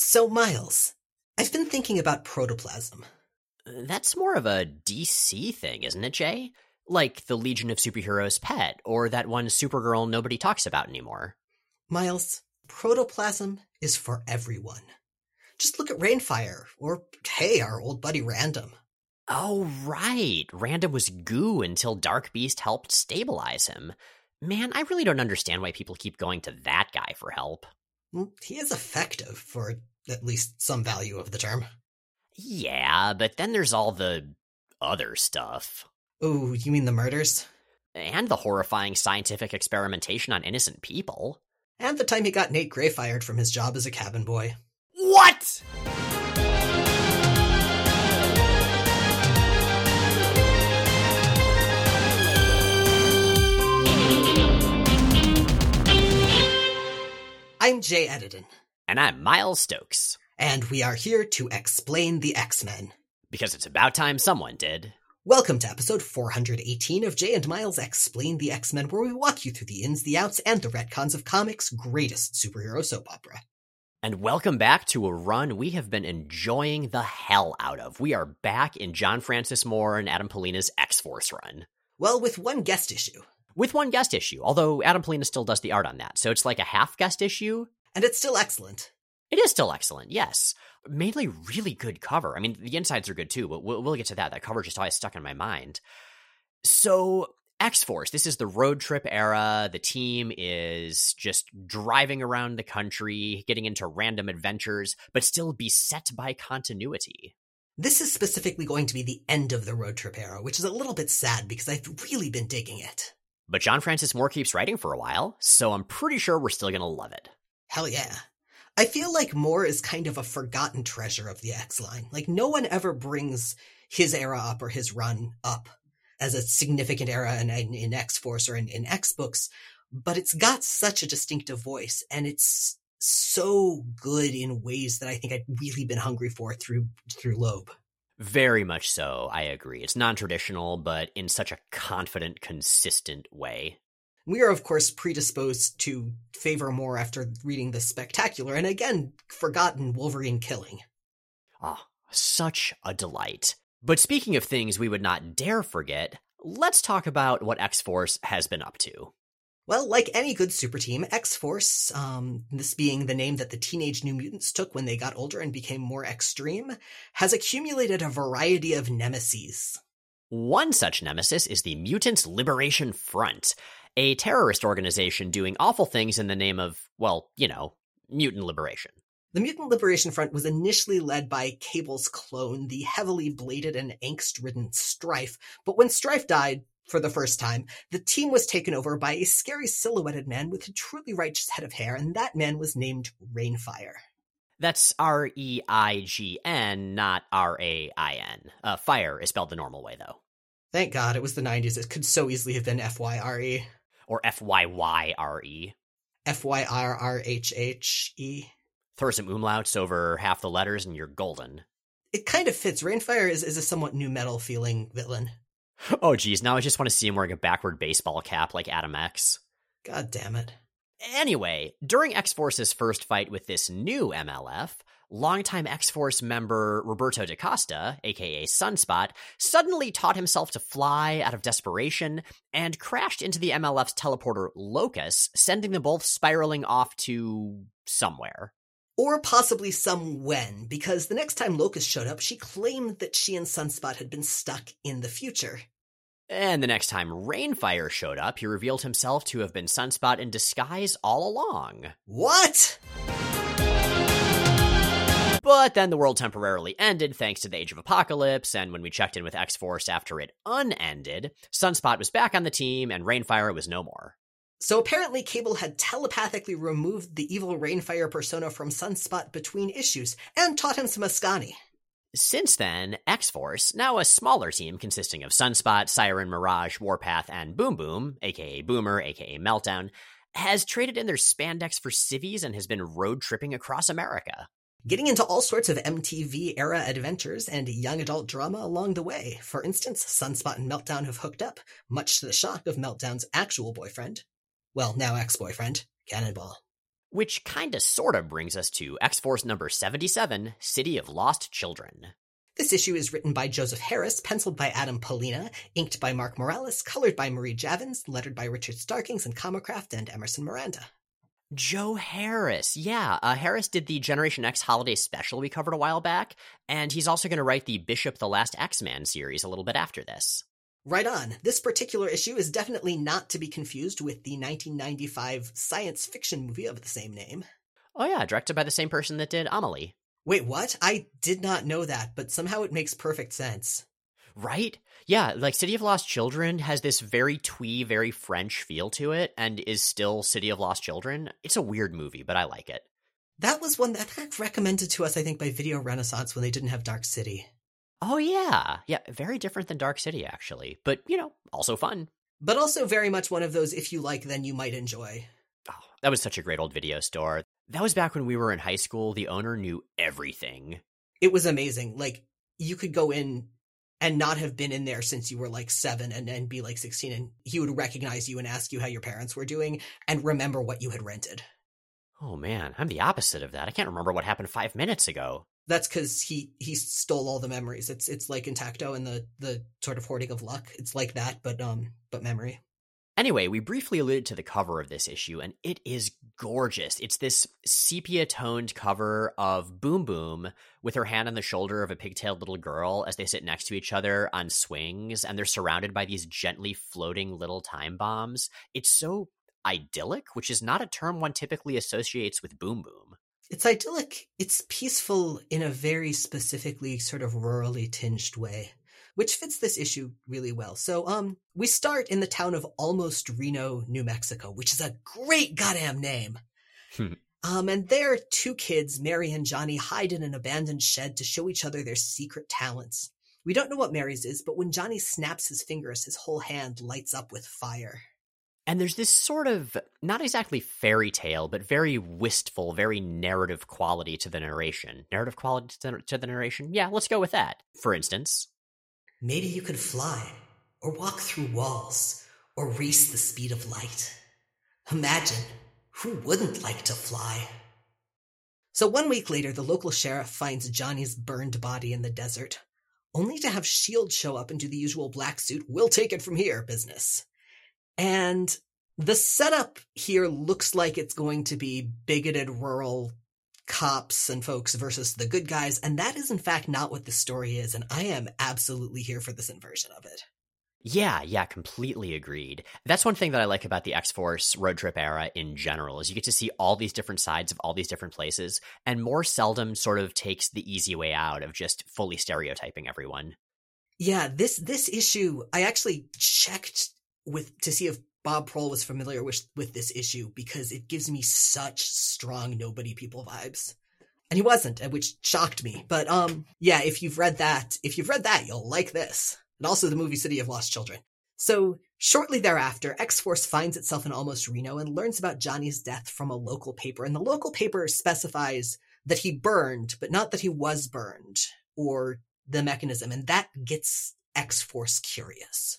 So, Miles, I've been thinking about protoplasm. That's more of a DC thing, isn't it, Jay? Like the Legion of Superheroes pet, or that one Supergirl nobody talks about anymore. Miles, protoplasm is for everyone. Just look at Reignfire, or, hey, our old buddy Random. Oh, right. Random was goo until Dark Beast helped stabilize him. Man, I really don't understand why people keep going to that guy for help. He is effective, for at least some value of the term. Yeah, but then there's all the other stuff. Oh, you mean the murders? And the horrifying scientific experimentation on innocent people. And the time he got Nate Gray fired from his job as a cabin boy. What?! I'm Jay Edidin. And I'm Miles Stokes. And we are here to explain the X-Men. Because it's about time someone did. Welcome to episode 418 of Jay and Miles Explain the X-Men, where we walk you through the ins, the outs, and the retcons of comics' greatest superhero soap opera. And welcome back to a run we have been enjoying the hell out of. We are back in John Francis Moore and Adam Polina's X-Force run. Well, with one guest issue. With one guest issue, although Adam Polina still does the art on that, so it's like a half guest issue. And it's still excellent. It is still excellent, yes. Mainly really good cover. I mean, the insides are good too, but we'll get to that. That cover just always stuck in my mind. So, X-Force, this is the road trip era. The team is just driving around the country, getting into random adventures, but still beset by continuity. This is specifically going to be the end of the road trip era, which is a little bit sad because I've really been digging it. But John Francis Moore keeps writing for a while, so I'm pretty sure we're still going to love it. Hell yeah. I feel like Moore is kind of a forgotten treasure of the X-line. Like, no one ever brings his era up or his run up as a significant era in X-Force or in X-Books, but it's got such a distinctive voice, and it's so good in ways that I think I'd really been hungry for through Loeb. Very much so, I agree. It's non-traditional, but in such a confident, consistent way. We are, of course, predisposed to favor Moore after reading this spectacular and, again, forgotten Wolverine killing. Ah, such a delight. But speaking of things we would not dare forget, let's talk about what X-Force has been up to. Well, like any good super team, X-Force, this being the name that the teenage New Mutants took when they got older and became more extreme, has accumulated a variety of nemeses. One such nemesis is the Mutant Liberation Front, a terrorist organization doing awful things in the name of, well, you know, mutant liberation. The Mutant Liberation Front was initially led by Cable's clone, the heavily bladed and angst-ridden Strife, but when Strife died, for the first time, the team was taken over by a scary silhouetted man with a truly righteous head of hair, and that man was named Reignfire. That's R-E-I-G-N, not R-A-I-N. Fire is spelled the normal way, though. Thank God, it was the 90s. It could so easily have been F-Y-R-E. Or F-Y-Y-R-E. F-Y-R-R-H-H-E. Throw some umlauts over half the letters and you're golden. It kind of fits. Reignfire is a somewhat new metal feeling villain. Oh, geez, now I just want to see him wearing a backward baseball cap like Adam X. God damn it. Anyway, during X-Force's first fight with this new MLF, longtime X-Force member Roberto Da Costa, a.k.a. Sunspot, suddenly taught himself to fly out of desperation and crashed into the MLF's teleporter Locus, sending them both spiraling off to somewhere. Or possibly some when, because the next time Locus showed up, she claimed that she and Sunspot had been stuck in the future. And the next time Reignfire showed up, he revealed himself to have been Sunspot in disguise all along. What? But then the world temporarily ended thanks to the Age of Apocalypse, and when we checked in with X-Force after it unended, Sunspot was back on the team and Reignfire was no more. So apparently Cable had telepathically removed the evil Reignfire persona from Sunspot between issues, and taught him some Ascani. Since then, X-Force, now a smaller team consisting of Sunspot, Siren, Mirage, Warpath, and Boom Boom, a.k.a. Boomer, a.k.a. Meltdown, has traded in their spandex for civvies and has been road-tripping across America. Getting into all sorts of MTV-era adventures and young adult drama along the way. For instance, Sunspot and Meltdown have hooked up, much to the shock of Meltdown's actual boyfriend. Well, now ex-boyfriend, Cannonball. Which kinda sorta brings us to X-Force number 77, City of Lost Children. This issue is written by Joseph Harris, penciled by Adam Polina, inked by Mark Morales, colored by Marie Javins, lettered by Richard Starkings and Comicraft, and Emerson Miranda. Joe Harris, yeah. Harris did the Generation X Holiday Special we covered a while back, and he's also going to write the Bishop the Last X-Man series a little bit after this. Right on. This particular issue is definitely not to be confused with the 1995 science fiction movie of the same name. Oh yeah, directed by the same person that did Amelie. Wait, what? I did not know that, but somehow it makes perfect sense. Right? Yeah, like City of Lost Children has this very twee, very French feel to it, and is still City of Lost Children. It's a weird movie, but I like it. That was one that got recommended to us, I think, by Video Renaissance when they didn't have Dark City. Oh, yeah. Yeah, very different than Dark City, actually. But, you know, also fun. But also very much one of those, if you like, then you might enjoy. Oh, that was such a great old video store. That was back when we were in high school. The owner knew everything. It was amazing. Like, you could go in and not have been in there since you were like 7 and then be like 16, and he would recognize you and ask you how your parents were doing and remember what you had rented. Oh man, I'm the opposite of that. I can't remember what happened 5 minutes ago. That's because he stole all the memories. It's like Intacto and the sort of hoarding of luck. It's like that, but memory. Anyway, we briefly alluded to the cover of this issue, and it is gorgeous. It's this sepia-toned cover of Boom Boom with her hand on the shoulder of a pigtailed little girl as they sit next to each other on swings, and they're surrounded by these gently floating little time bombs. It's so idyllic, which is not a term one typically associates with Boom Boom. It's idyllic. It's peaceful in a very specifically sort of rurally tinged way, which fits this issue really well. So we start in the town of Almost Reno, New Mexico, which is a great goddamn name. And there, two kids, Mary and Johnny, hide in an abandoned shed to show each other their secret talents. We don't know what Mary's is, but when Johnny snaps his fingers, his whole hand lights up with fire. And there's this sort of, not exactly fairy tale, but very wistful, very narrative quality to the narration. Narrative quality to the narration? Yeah, let's go with that. For instance, maybe you could fly, or walk through walls, or race the speed of light. Imagine, who wouldn't like to fly? So 1 week later, the local sheriff finds Johnny's burned body in the desert, only to have S.H.I.E.L.D. show up and do the usual black suit, we'll take it from here business. And the setup here looks like it's going to be bigoted rural cops and folks versus the good guys, and that is in fact not what the story is, and I am absolutely here for this inversion of it. Yeah, completely agreed. That's one thing that I like about the X-Force road trip era in general, is you get to see all these different sides of all these different places, and more seldom sort of takes the easy way out of just fully stereotyping everyone. Yeah, this issue, I actually checked to see if Bob Prohl was familiar with this issue, because it gives me such strong Nobody People vibes. And he wasn't, which shocked me. But yeah, if you've read that, you'll like this. And also the movie City of Lost Children. So shortly thereafter, X-Force finds itself in Almost Reno and learns about Johnny's death from a local paper. And the local paper specifies that he burned, but not that he was burned, or the mechanism. And that gets X-Force curious.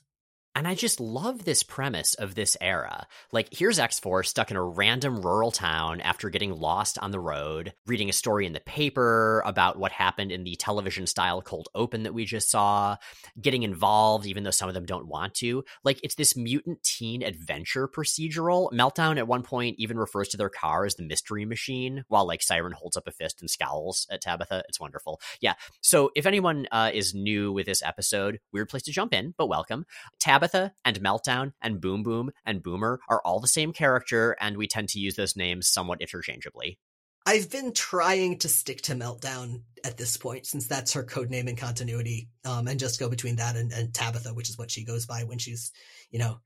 And I just love this premise of this era. Like, here's X-Force stuck in a random rural town after getting lost on the road, reading a story in the paper about what happened in the television-style cold open that we just saw, getting involved even though some of them don't want to. Like, it's this mutant teen adventure procedural. Meltdown at one point even refers to their car as the mystery machine, while, like, Siren holds up a fist and scowls at Tabitha. It's wonderful. Yeah, so if anyone is new with this episode, weird place to jump in, but welcome. Tabitha and Meltdown and Boom Boom and Boomer are all the same character, and we tend to use those names somewhat interchangeably. I've been trying to stick to Meltdown at this point, since that's her code name in continuity, and just go between that and Tabitha, which is what she goes by when she's, you know,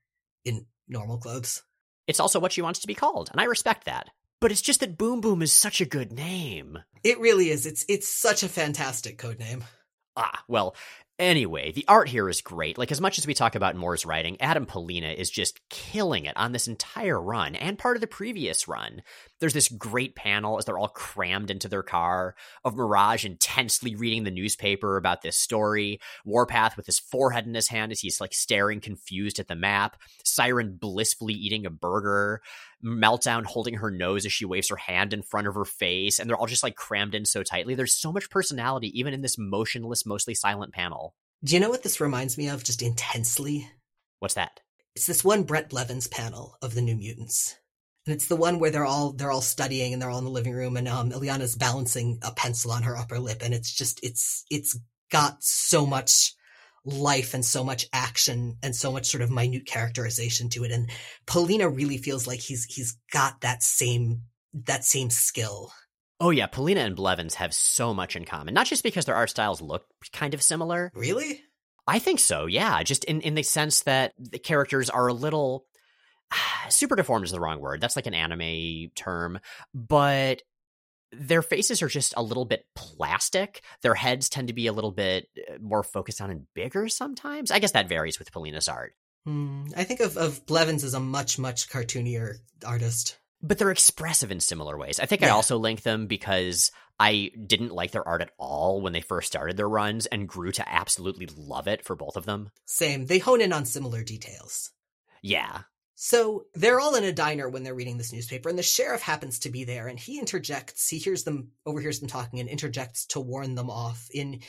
in normal clothes. It's also what she wants to be called, and I respect that. But it's just that Boom Boom is such a good name. It really is. It's such a fantastic code name. Ah, well, anyway, the art here is great. Like, as much as we talk about Moore's writing, Adam Polina is just killing it on this entire run and part of the previous run. There's this great panel as they're all crammed into their car of Mirage intensely reading the newspaper about this story. Warpath with his forehead in his hand as he's like staring confused at the map. Siren blissfully eating a burger. Meltdown holding her nose as she waves her hand in front of her face. And they're all just like crammed in so tightly. There's so much personality, even in this motionless, mostly silent panel. Do you know what this reminds me of just intensely? What's that? It's this one Brett Levin's panel of the New Mutants. And it's the one where they're all studying and they're all in the living room, and Ileana's balancing a pencil on her upper lip, and it's got so much life and so much action and so much sort of minute characterization to it. And Polina really feels like he's got that same skill. Oh yeah, Polina and Blevins have so much in common. Not just because their art styles look kind of similar. Really? I think so, yeah. Just in the sense that the characters are a little... super deformed is the wrong word. That's like an anime term. But their faces are just a little bit plastic. Their heads tend to be a little bit more focused on and bigger sometimes. I guess that varies with Polina's art. I think of Blevins as a much, much cartoonier artist. But they're expressive in similar ways. I think I also link them because I didn't like their art at all when they first started their runs and grew to absolutely love it for both of them. Same. They hone in on similar details. Yeah. So they're all in a diner when they're reading this newspaper, and the sheriff happens to be there, and he interjects. He overhears them talking and interjects to warn them off in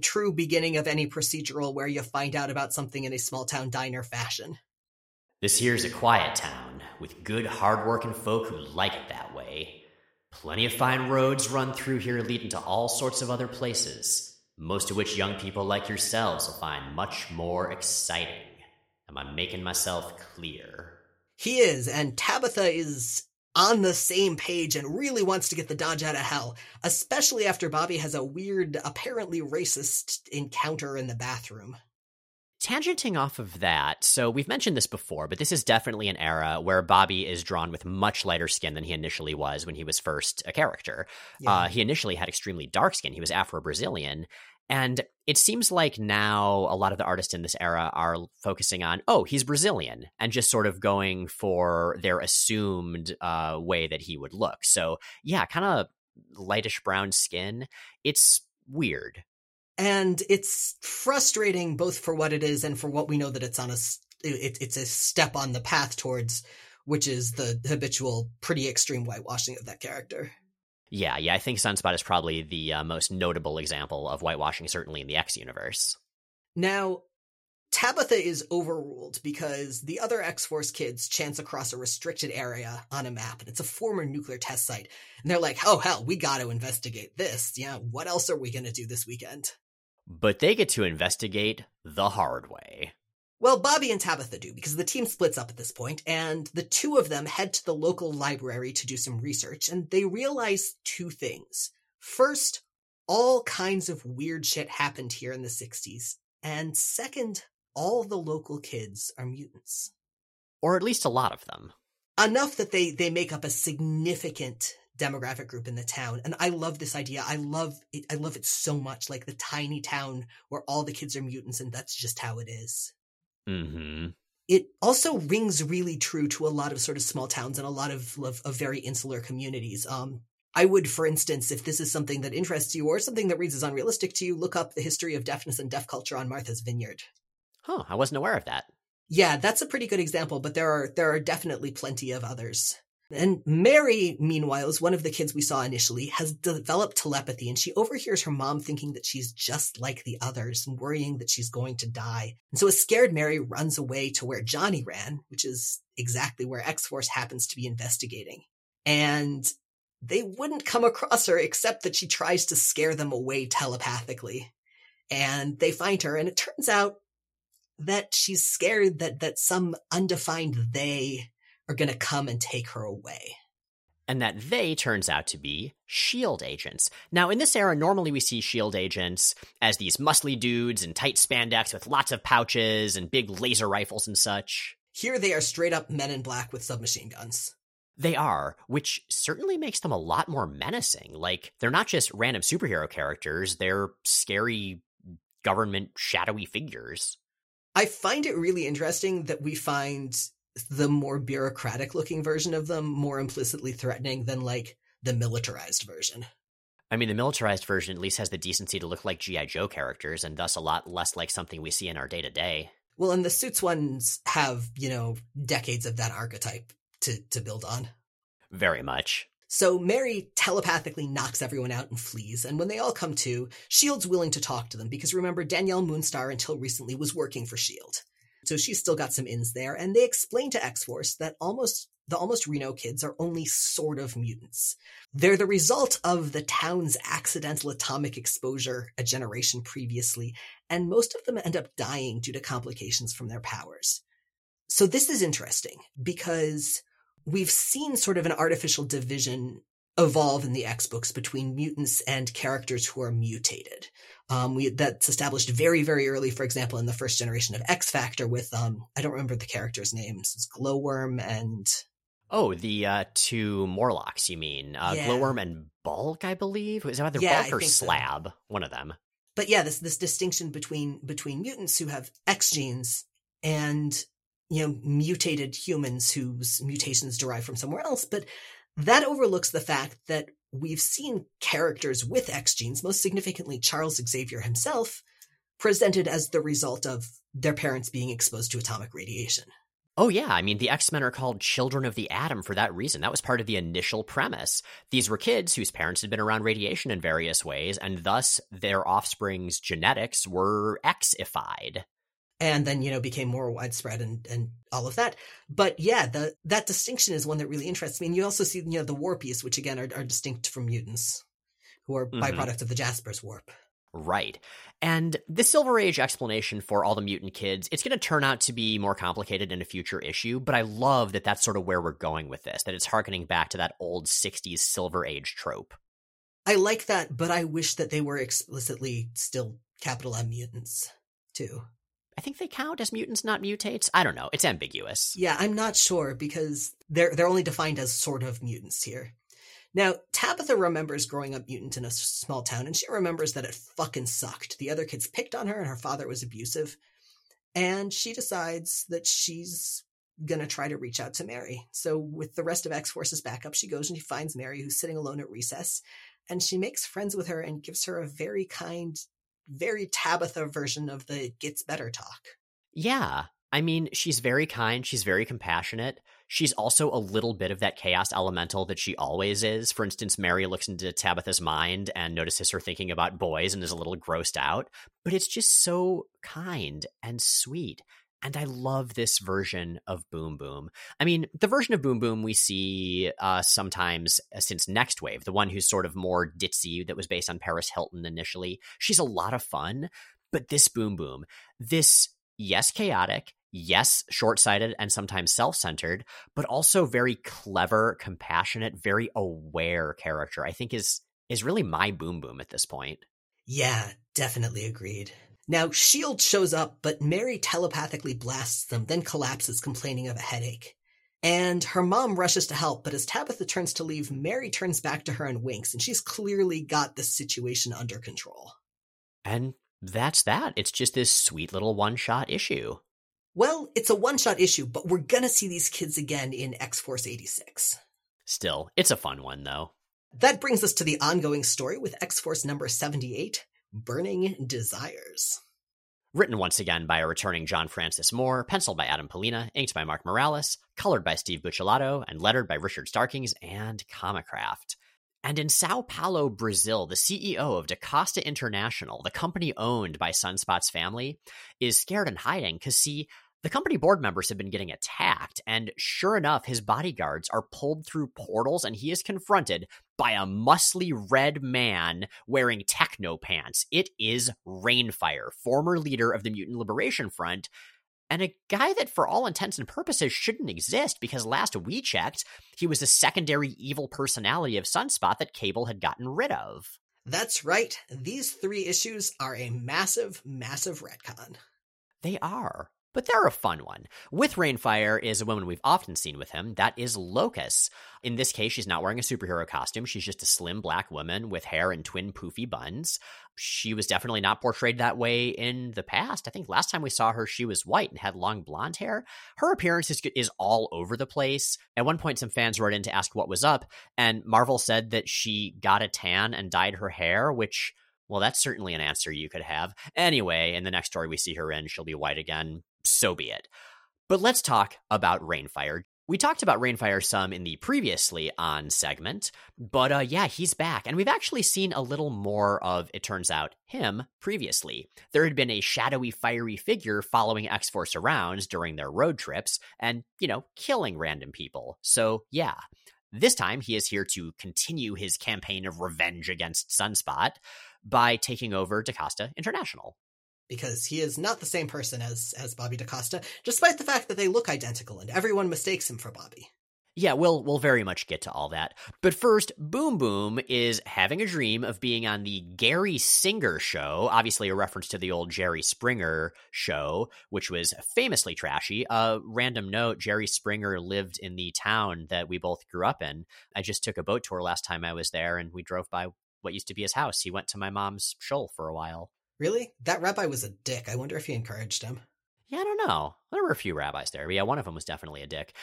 true beginning of any procedural where you find out about something in a small town diner fashion. This here's a quiet town, with good, hard-working folk who like it that way. Plenty of fine roads run through here leading to all sorts of other places, most of which young people like yourselves will find much more exciting. Am I making myself clear? He is, and Tabitha is on the same page and really wants to get the Dodge out of hell, especially after Bobby has a weird, apparently racist encounter in the bathroom. Tangenting off of that, so we've mentioned this before, but this is definitely an era where Bobby is drawn with much lighter skin than he initially was when he was first a character. Yeah. He initially had extremely dark skin. He was Afro-Brazilian. And it seems like now a lot of the artists in this era are focusing on, oh, he's Brazilian, and just sort of going for their assumed way that he would look. So yeah, kind of lightish brown skin. It's weird. And it's frustrating both for what it is and for what we know that it's on it's a step on the path towards, which is the habitual pretty extreme whitewashing of that character. Yeah, I think Sunspot is probably the most notable example of whitewashing, certainly in the X universe. Now, Tabitha is overruled because the other X-Force kids chance across a restricted area on a map, and it's a former nuclear test site. And they're like, oh, hell, we got to investigate this. Yeah, what else are we going to do this weekend? But they get to investigate the hard way. Well, Bobby and Tabitha do, because the team splits up at this point, and the two of them head to the local library to do some research, and they realize two things. First, all kinds of weird shit happened here in the 60s, and second, all the local kids are mutants. Or at least a lot of them. Enough that they make up a significant demographic group in the town. And I love this idea. I love it so much, like the tiny town where all the kids are mutants and that's just how it is. Mm-hmm. It also rings really true to a lot of sort of small towns and a lot of very insular communities. I would, for instance, if this is something that interests you or something that reads as unrealistic to you, look up the history of deafness and deaf culture on Martha's Vineyard. Huh, I wasn't aware of that. Yeah, that's a pretty good example, but there are definitely plenty of others. And Mary, meanwhile, is one of the kids we saw initially, has developed telepathy, and she overhears her mom thinking that she's just like the others and worrying that she's going to die. And so a scared Mary runs away to where Johnny ran, which is exactly where X-Force happens to be investigating. And they wouldn't come across her except that she tries to scare them away telepathically. And they find her, and it turns out that she's scared that some undefined they are going to come and take her away. And that they turns out to be S.H.I.E.L.D. agents. Now, in this era, normally we see S.H.I.E.L.D. agents as these muscly dudes in tight spandex with lots of pouches and big laser rifles and such. Here they are straight up men in black with submachine guns. They are, which certainly makes them a lot more menacing. Like, they're not just random superhero characters, they're scary government shadowy figures. I find it really interesting that we find the more bureaucratic looking version of them more implicitly threatening than like the militarized version. I mean, the militarized version at least has the decency to look like G.I. Joe characters and thus a lot less like something we see in our day to day. Well, and the suits ones have, you know, decades of that archetype to build on. Very much. So Mary telepathically knocks everyone out and flees, and when they all come to, S.H.I.E.L.D.'s willing to talk to them, because remember, Danielle Moonstar until recently was working for S.H.I.E.L.D. So she's still got some ins there, and they explain to X-Force that the Almost Reno kids are only sort of mutants. They're the result of the town's accidental atomic exposure a generation previously, and most of them end up dying due to complications from their powers. So this is interesting, because we've seen sort of an artificial division evolve in the X-books between mutants and characters who are mutated. That's established very, very early, for example, in the first generation of X-Factor with, I don't remember the characters' names, it's Glowworm and... Oh, the two Morlocks, you mean. Yeah. Glowworm and Bulk, I believe? Is that either Bulk or Slab? So. One of them. But yeah, this distinction between mutants who have X genes and, you know, mutated humans whose mutations derive from somewhere else. But that overlooks the fact that we've seen characters with X genes, most significantly Charles Xavier himself, presented as the result of their parents being exposed to atomic radiation. Oh yeah, I mean, the X-Men are called Children of the Atom for that reason. That was part of the initial premise. These were kids whose parents had been around radiation in various ways, and thus their offspring's genetics were X-ified. And then, you know, became more widespread and all of that. But yeah, that distinction is one that really interests me. And you also see, you know, the Warpies, which again are distinct from mutants, who are byproduct of the Jaspers Warp. Right. And the Silver Age explanation for all the mutant kids, it's going to turn out to be more complicated in a future issue, but I love that that's sort of where we're going with this, that it's harkening back to that old 60s Silver Age trope. I like that, but I wish that they were explicitly still capital M mutants, too. I think they count as mutants, not mutates. I don't know. It's ambiguous. Yeah, I'm not sure because they're only defined as sort of mutants here. Now, Tabitha remembers growing up mutant in a small town, and she remembers that it fucking sucked. The other kids picked on her, and her father was abusive. And she decides that she's going to try to reach out to Mary. So with the rest of X-Force's backup, she goes and she finds Mary, who's sitting alone at recess, and she makes friends with her and gives her a very kind, very Tabitha version of the "it gets better" talk. Yeah. I mean, she's very kind. She's very compassionate. She's also a little bit of that chaos elemental that she always is. For instance, Mary looks into Tabitha's mind and notices her thinking about boys and is a little grossed out. But it's just so kind and sweet. And I love this version of Boom Boom. I mean, the version of Boom Boom we see sometimes since Next Wave, the one who's sort of more ditzy that was based on Paris Hilton initially. She's a lot of fun, but this Boom Boom, this, yes, chaotic, yes, short-sighted and sometimes self-centered, but also very clever, compassionate, very aware character, I think is really my Boom Boom at this point. Yeah, definitely agreed. Now, S.H.I.E.L.D. shows up, but Mary telepathically blasts them, then collapses, complaining of a headache. And her mom rushes to help, but as Tabitha turns to leave, Mary turns back to her and winks, and she's clearly got the situation under control. And that's that. It's just this sweet little one-shot issue. Well, it's a one-shot issue, but we're gonna see these kids again in X-Force 86. Still, it's a fun one, though. That brings us to the ongoing story with X-Force number 78. Burning Desires. Written once again by a returning John Francis Moore, penciled by Adam Polina, inked by Mark Morales, colored by Steve Bucciolato, and lettered by Richard Starkings and Comicraft. And in Sao Paulo, Brazil, the CEO of Da Costa International, the company owned by Sunspot's family, is scared and hiding because, see, the company board members have been getting attacked, and sure enough, his bodyguards are pulled through portals, and he is confronted by a muscly red man wearing techno pants. It is Reignfire, former leader of the Mutant Liberation Front, and a guy that, for all intents and purposes, shouldn't exist, because last we checked, he was the secondary evil personality of Sunspot that Cable had gotten rid of. That's right. These three issues are a massive, massive retcon. They are. But they're a fun one. With Reignfire is a woman we've often seen with him. That is Locus. In this case, she's not wearing a superhero costume. She's just a slim black woman with hair and twin poofy buns. She was definitely not portrayed that way in the past. I think last time we saw her, she was white and had long blonde hair. Her appearance is all over the place. At one point, some fans wrote in to ask what was up, and Marvel said that she got a tan and dyed her hair, which... well, that's certainly an answer you could have. Anyway, in the next story we see her in, she'll be white again. So be it. But let's talk about Reignfire. We talked about Reignfire some in the previously on segment, but yeah, he's back. And we've actually seen a little more of, it turns out, him previously. There had been a shadowy, fiery figure following X-Force around during their road trips and, you know, killing random people. So yeah. This time, he is here to continue his campaign of revenge against Sunspot by taking over Da Costa International. Because he is not the same person as Bobby Da Costa, despite the fact that they look identical and everyone mistakes him for Bobby. Yeah, we'll very much get to all that. But first, Boom Boom is having a dream of being on the Gary Singer show, obviously a reference to the old Jerry Springer show, which was famously trashy. Random note, Jerry Springer lived in the town that we both grew up in. I just took a boat tour last time I was there, and we drove by what used to be his house. He went to my mom's shoal for a while. Really? That rabbi was a dick. I wonder if he encouraged him. Yeah, I don't know. There were a few rabbis there. But yeah, one of them was definitely a dick.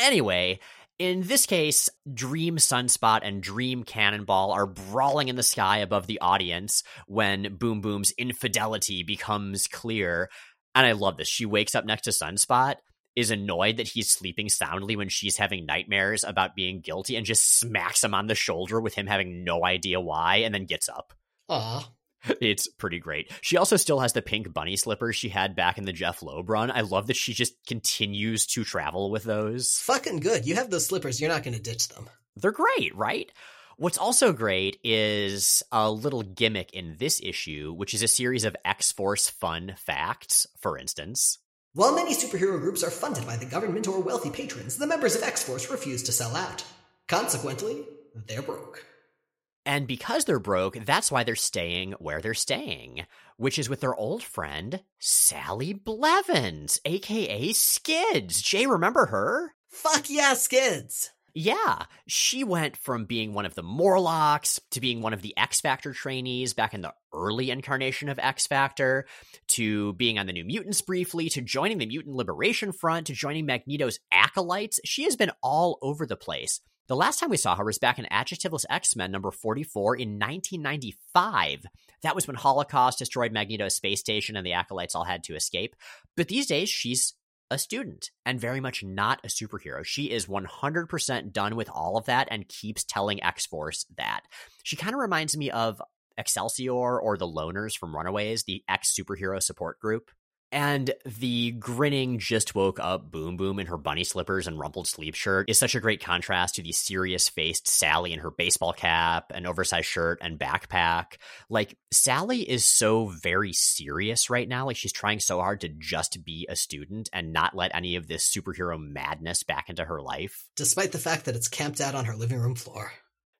Anyway, in this case, Dream Sunspot and Dream Cannonball are brawling in the sky above the audience when Boom Boom's infidelity becomes clear. And I love this. She wakes up next to Sunspot, is annoyed that he's sleeping soundly when she's having nightmares about being guilty, and just smacks him on the shoulder with him having no idea why, and then gets up. Aww. It's pretty great. She also still has the pink bunny slippers she had back in the Jeff Loeb run. I love that she just continues to travel with those. Fucking good. You have those slippers. You're not going to ditch them. They're great, right? What's also great is a little gimmick in this issue, which is a series of X-Force fun facts, for instance. While many superhero groups are funded by the government or wealthy patrons, the members of X-Force refuse to sell out. Consequently, they're broke. And because they're broke, that's why they're staying where they're staying, which is with their old friend, Sally Blevins, a.k.a. Skids. Jay, remember her? Fuck yeah, Skids. Yeah, she went from being one of the Morlocks to being one of the X-Factor trainees back in the early incarnation of X-Factor, to being on the New Mutants briefly, to joining the Mutant Liberation Front, to joining Magneto's acolytes. She has been all over the place. The last time we saw her was back in Adjectiveless X-Men number 44 in 1995. That was when Holocaust destroyed Magneto's space station and the acolytes all had to escape. But these days, she's a student and very much not a superhero. She is 100% done with all of that and keeps telling X-Force that. She kind of reminds me of Excelsior or the Loners from Runaways, the ex-superhero support group. And the grinning just woke up Boom Boom in her bunny slippers and rumpled sleep shirt is such a great contrast to the serious-faced Sally in her baseball cap, an oversized shirt, and backpack. Like, Sally is so very serious right now. Like, she's trying so hard to just be a student and not let any of this superhero madness back into her life. Despite the fact that it's camped out on her living room floor.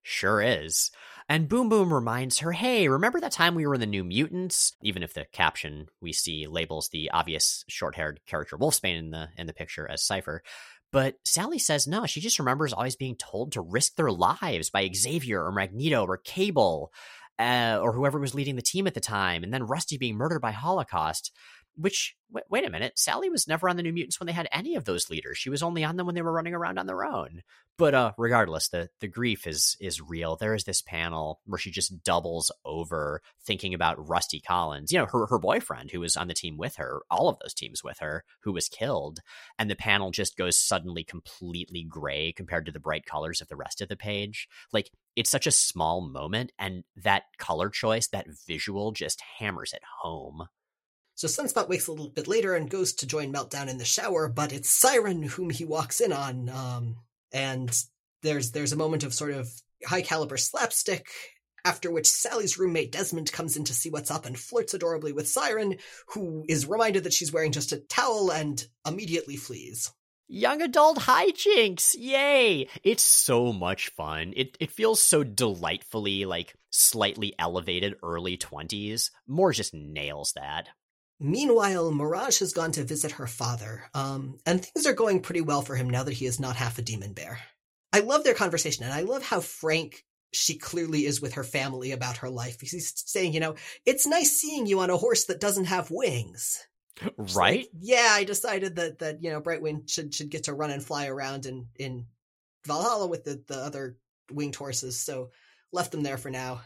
Sure is. And Boom Boom reminds her, hey, remember that time we were in the New Mutants? Even if the caption we see labels the obvious short-haired character Wolfsbane in the picture as Cypher. But Sally says no, she just remembers always being told to risk their lives by Xavier or Magneto or Cable or whoever was leading the team at the time, and then Rusty being murdered by Holocaust. Which, wait a minute, Sally was never on the New Mutants when they had any of those leaders. She was only on them when they were running around on their own. But regardless, the grief is real. There is this panel where she just doubles over thinking about Rusty Collins, you know, her boyfriend who was on the team with her, all of those teams with her, who was killed. And the panel just goes suddenly completely gray compared to the bright colors of the rest of the page. Like, it's such a small moment, and that color choice, that visual just hammers it home. So Sunspot wakes a little bit later and goes to join Meltdown in the shower, but it's Siren whom he walks in on, and there's a moment of sort of high-caliber slapstick, after which Sally's roommate Desmond comes in to see what's up and flirts adorably with Siren, who is reminded that she's wearing just a towel and immediately flees. Young adult hijinks! Yay! It's so much fun. It feels so delightfully, like, slightly elevated early 20s. Moore just nails that. Meanwhile, Mirage has gone to visit her father, and things are going pretty well for him now that he is not half a demon bear. I love their conversation, and I love how frank she clearly is with her family about her life. He's saying, you know, it's nice seeing you on a horse that doesn't have wings. She's right? Like, yeah, I decided that you know, Brightwind should get to run and fly around in Valhalla with the other winged horses, so left them there for now.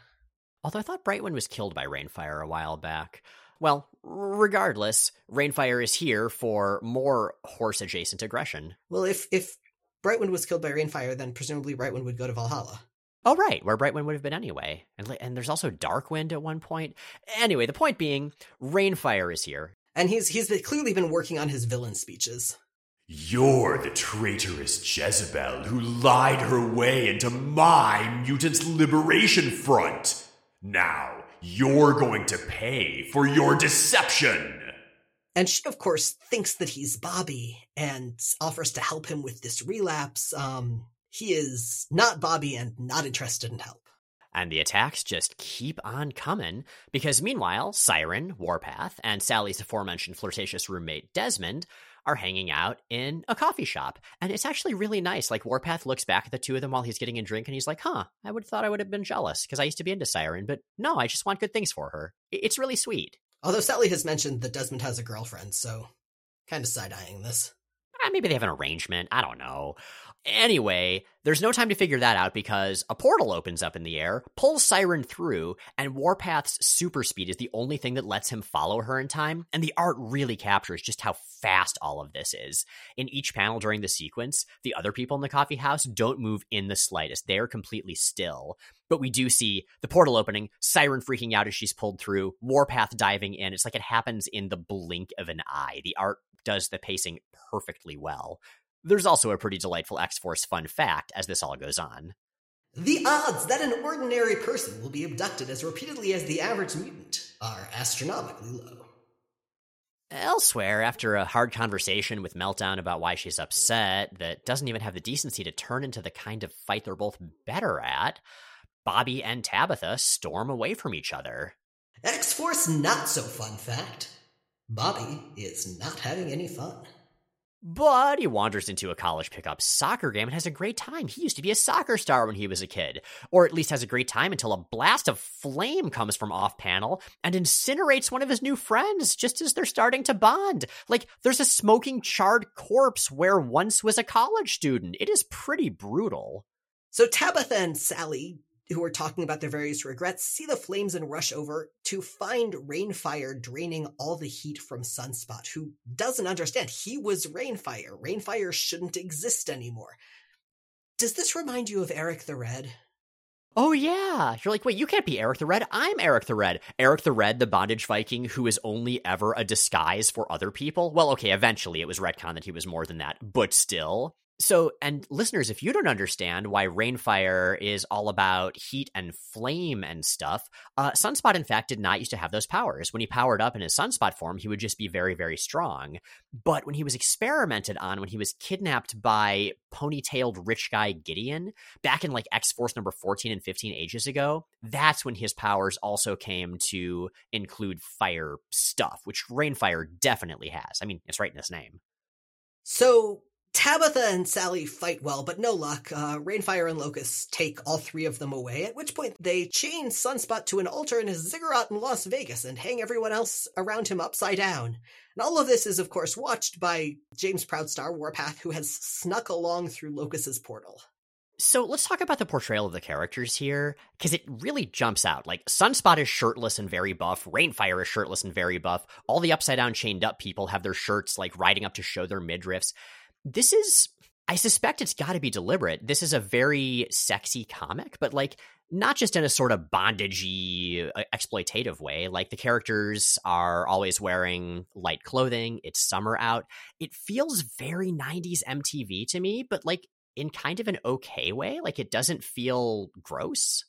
Although I thought Brightwind was killed by Reignfire a while back. Well, regardless, Reignfire is here for more horse-adjacent aggression. Well, if Brightwind was killed by Reignfire, then presumably Brightwind would go to Valhalla. Oh, right, where Brightwind would have been anyway. And there's also Darkwind at one point. Anyway, the point being, Reignfire is here. And he's clearly been working on his villain speeches. You're the traitorous Jezebel who lied her way into my Mutant Liberation Front. Now, you're going to pay for your deception. And she, of course, thinks that he's Bobby and offers to help him with this relapse. He is not Bobby and not interested in help. And the attacks just keep on coming, because meanwhile, Siren, Warpath, and Sally's aforementioned flirtatious roommate Desmond are hanging out in a coffee shop. And it's actually really nice. Like, Warpath looks back at the two of them while he's getting a drink, and he's like, I would have thought I would have been jealous, because I used to be into Siren, but no, I just want good things for her. It's really sweet. Although Sally has mentioned that Desmond has a girlfriend, so kind of side-eyeing this. Maybe they have an arrangement. I don't know. Anyway, there's no time to figure that out because a portal opens up in the air, pulls Siren through, and Warpath's super speed is the only thing that lets him follow her in time. And the art really captures just how fast all of this is. In each panel during the sequence, the other people in the coffee house don't move in the slightest. They are completely still. But we do see the portal opening, Siren freaking out as she's pulled through, Warpath diving in. It's like it happens in the blink of an eye. The art does the pacing perfectly well. There's also a pretty delightful X-Force fun fact as this all goes on. The odds that an ordinary person will be abducted as repeatedly as the average mutant are astronomically low. Elsewhere, after a hard conversation with Meltdown about why she's upset, that doesn't even have the decency to turn into the kind of fight they're both better at, Bobby and Tabitha storm away from each other. X-Force not-so-fun fact. Bobby is not having any fun. But he wanders into a college pickup soccer game and has a great time. He used to be a soccer star when he was a kid, or at least has a great time until a blast of flame comes from off-panel and incinerates one of his new friends just as they're starting to bond. Like, there's a smoking charred corpse where once was a college student. It is pretty brutal. So Tabitha and Sally, who are talking about their various regrets, see the flames and rush over to find Reignfire draining all the heat from Sunspot, who doesn't understand. He was Reignfire. Reignfire shouldn't exist anymore. Does this remind you of Eric the Red? Oh, yeah. You're like, wait, you can't be Eric the Red. I'm Eric the Red. Eric the Red, the bondage Viking who is only ever a disguise for other people. Well, okay, eventually it was retcon that he was more than that, but still. So, and listeners, if you don't understand why Reignfire is all about heat and flame and stuff, Sunspot, in fact, did not used to have those powers. When he powered up in his Sunspot form, he would just be very, very strong. But when he was experimented on, when he was kidnapped by ponytailed rich guy Gideon, back in like X-Force number 14 and 15 ages ago, that's when his powers also came to include fire stuff, which Reignfire definitely has. I mean, it's right in his name. So Tabitha and Sally fight well, but no luck. Reignfire and Locus take all three of them away, at which point they chain Sunspot to an altar in his ziggurat in Las Vegas and hang everyone else around him upside down. And all of this is, of course, watched by James Proudstar, Warpath, who has snuck along through Locus's portal. So let's talk about the portrayal of the characters here, because it really jumps out. Like, Sunspot is shirtless and very buff. Reignfire is shirtless and very buff. All the upside-down chained-up people have their shirts, like, riding up to show their midriffs. This is, I suspect it's got to be deliberate. This is a very sexy comic, but like not just in a sort of bondagey, exploitative way. Like the characters are always wearing light clothing. It's summer out. It feels very 90s MTV to me, but like in kind of an okay way. Like it doesn't feel gross.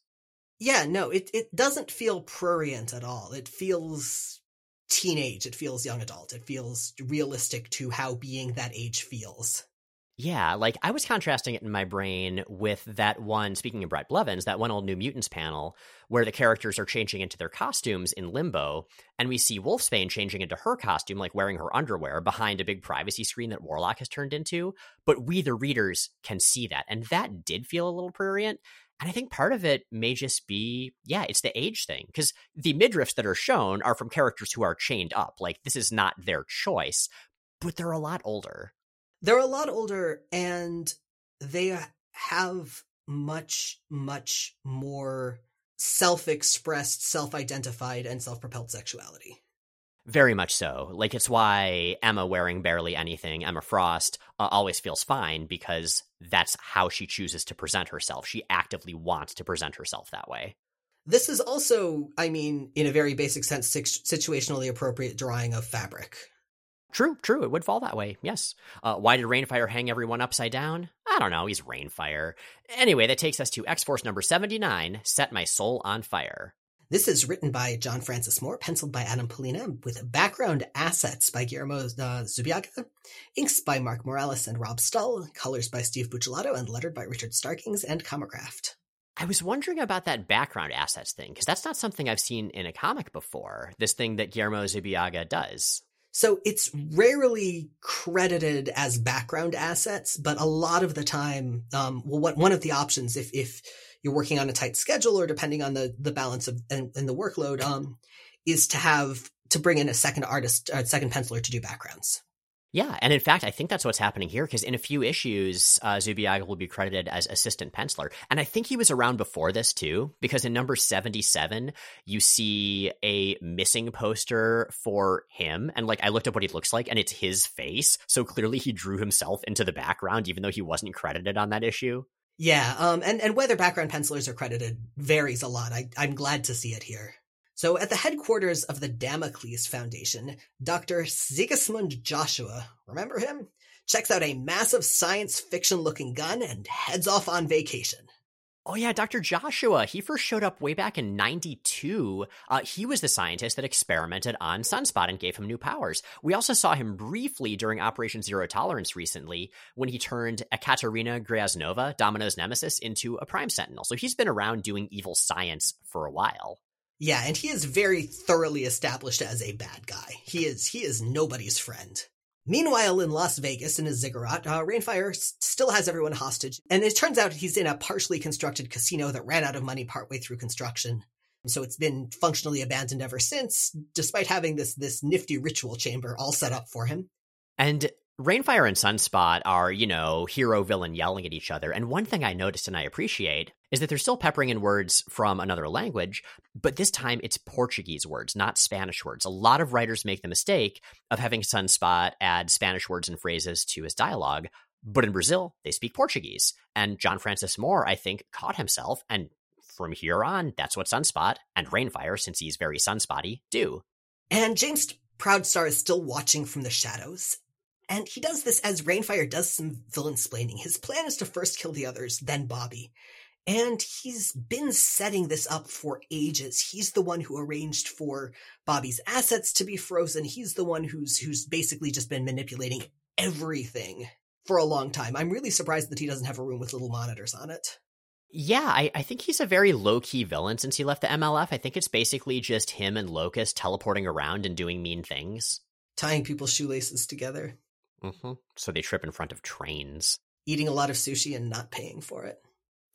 Yeah, no, it doesn't feel prurient at all. It feels teenage, it feels young adult, it feels realistic to how being that age feels. Yeah, like I was contrasting it in my brain with that one, speaking of Bright Blevins, that one old New Mutants panel where the characters are changing into their costumes in Limbo, and we see Wolfsbane changing into her costume, like wearing her underwear, behind a big privacy screen that Warlock has turned into. But we, the readers, can see that. And that did feel a little prurient. And I think part of it may just be, yeah, it's the age thing. Because the midriffs that are shown are from characters who are chained up. Like, this is not their choice, but they're a lot older. They're a lot older, and they have much, much more self-expressed, self-identified, and self-propelled sexuality. Very much so. Like, it's why Emma wearing barely anything, Emma Frost, always feels fine, because that's how she chooses to present herself. She actively wants to present herself that way. This is also, I mean, in a very basic sense, situationally appropriate drawing of fabric. True. It would fall that way. Yes. Why did Reignfire hang everyone upside down? I don't know. He's Reignfire. Anyway, that takes us to X-Force number 79, Set My Soul on Fire. This is written by John Francis Moore, penciled by Adam Polina, with background assets by Guillermo Zubiaga, inks by Mark Morales and Rob Stull, colors by Steve Bucciolato, and lettered by Richard Starkings and Comicraft. I was wondering about that background assets thing, because that's not something I've seen in a comic before, this thing that Guillermo Zubiaga does. So it's rarely credited as background assets, but a lot of the time, one of the options, if you're working on a tight schedule or depending on the balance of and the workload, is to bring in a second artist, a second penciler to do backgrounds. Yeah, and in fact, I think that's what's happening here, because in a few issues, Zubiaga will be credited as assistant penciler, and I think he was around before this too, because in number 77, you see a missing poster for him, and like I looked up what he looks like, and it's his face, so clearly he drew himself into the background, even though he wasn't credited on that issue. Yeah, and whether background pencilers are credited varies a lot. I'm glad to see it here. So at the headquarters of the Damocles Foundation, Dr. Sigismund Joshua, remember him? Checks out a massive science fiction-looking gun and heads off on vacation. Oh yeah, Dr. Joshua. He first showed up way back in 92. He was the scientist that experimented on Sunspot and gave him new powers. We also saw him briefly during Operation Zero Tolerance recently when he turned Ekaterina Gryaznova, Domino's nemesis, into a Prime Sentinel. So he's been around doing evil science for a while. Yeah, and he is very thoroughly established as a bad guy. He is nobody's friend. Meanwhile, in Las Vegas, in his ziggurat, Reignfire still has everyone hostage, and it turns out he's in a partially constructed casino that ran out of money partway through construction. So it's been functionally abandoned ever since, despite having this nifty ritual chamber all set up for him. And Reignfire and Sunspot are, you know, hero-villain yelling at each other, and one thing I noticed and I appreciate is that they're still peppering in words from another language, but this time it's Portuguese words, not Spanish words. A lot of writers make the mistake of having Sunspot add Spanish words and phrases to his dialogue, but in Brazil, they speak Portuguese, and John Francis Moore, I think, caught himself, and from here on, that's what Sunspot and Reignfire, since he's very Sunspotty, do. And James Proudstar is still watching from the shadows. And he does this as Reignfire does some villain-splaining. His plan is to first kill the others, then Bobby. And he's been setting this up for ages. He's the one who arranged for Bobby's assets to be frozen. He's the one who's basically just been manipulating everything for a long time. I'm really surprised that he doesn't have a room with little monitors on it. Yeah, I think he's a very low-key villain since he left the MLF. I think it's basically just him and Locus teleporting around and doing mean things. Tying people's shoelaces together. Mm-hmm. So they trip in front of trains. Eating a lot of sushi and not paying for it.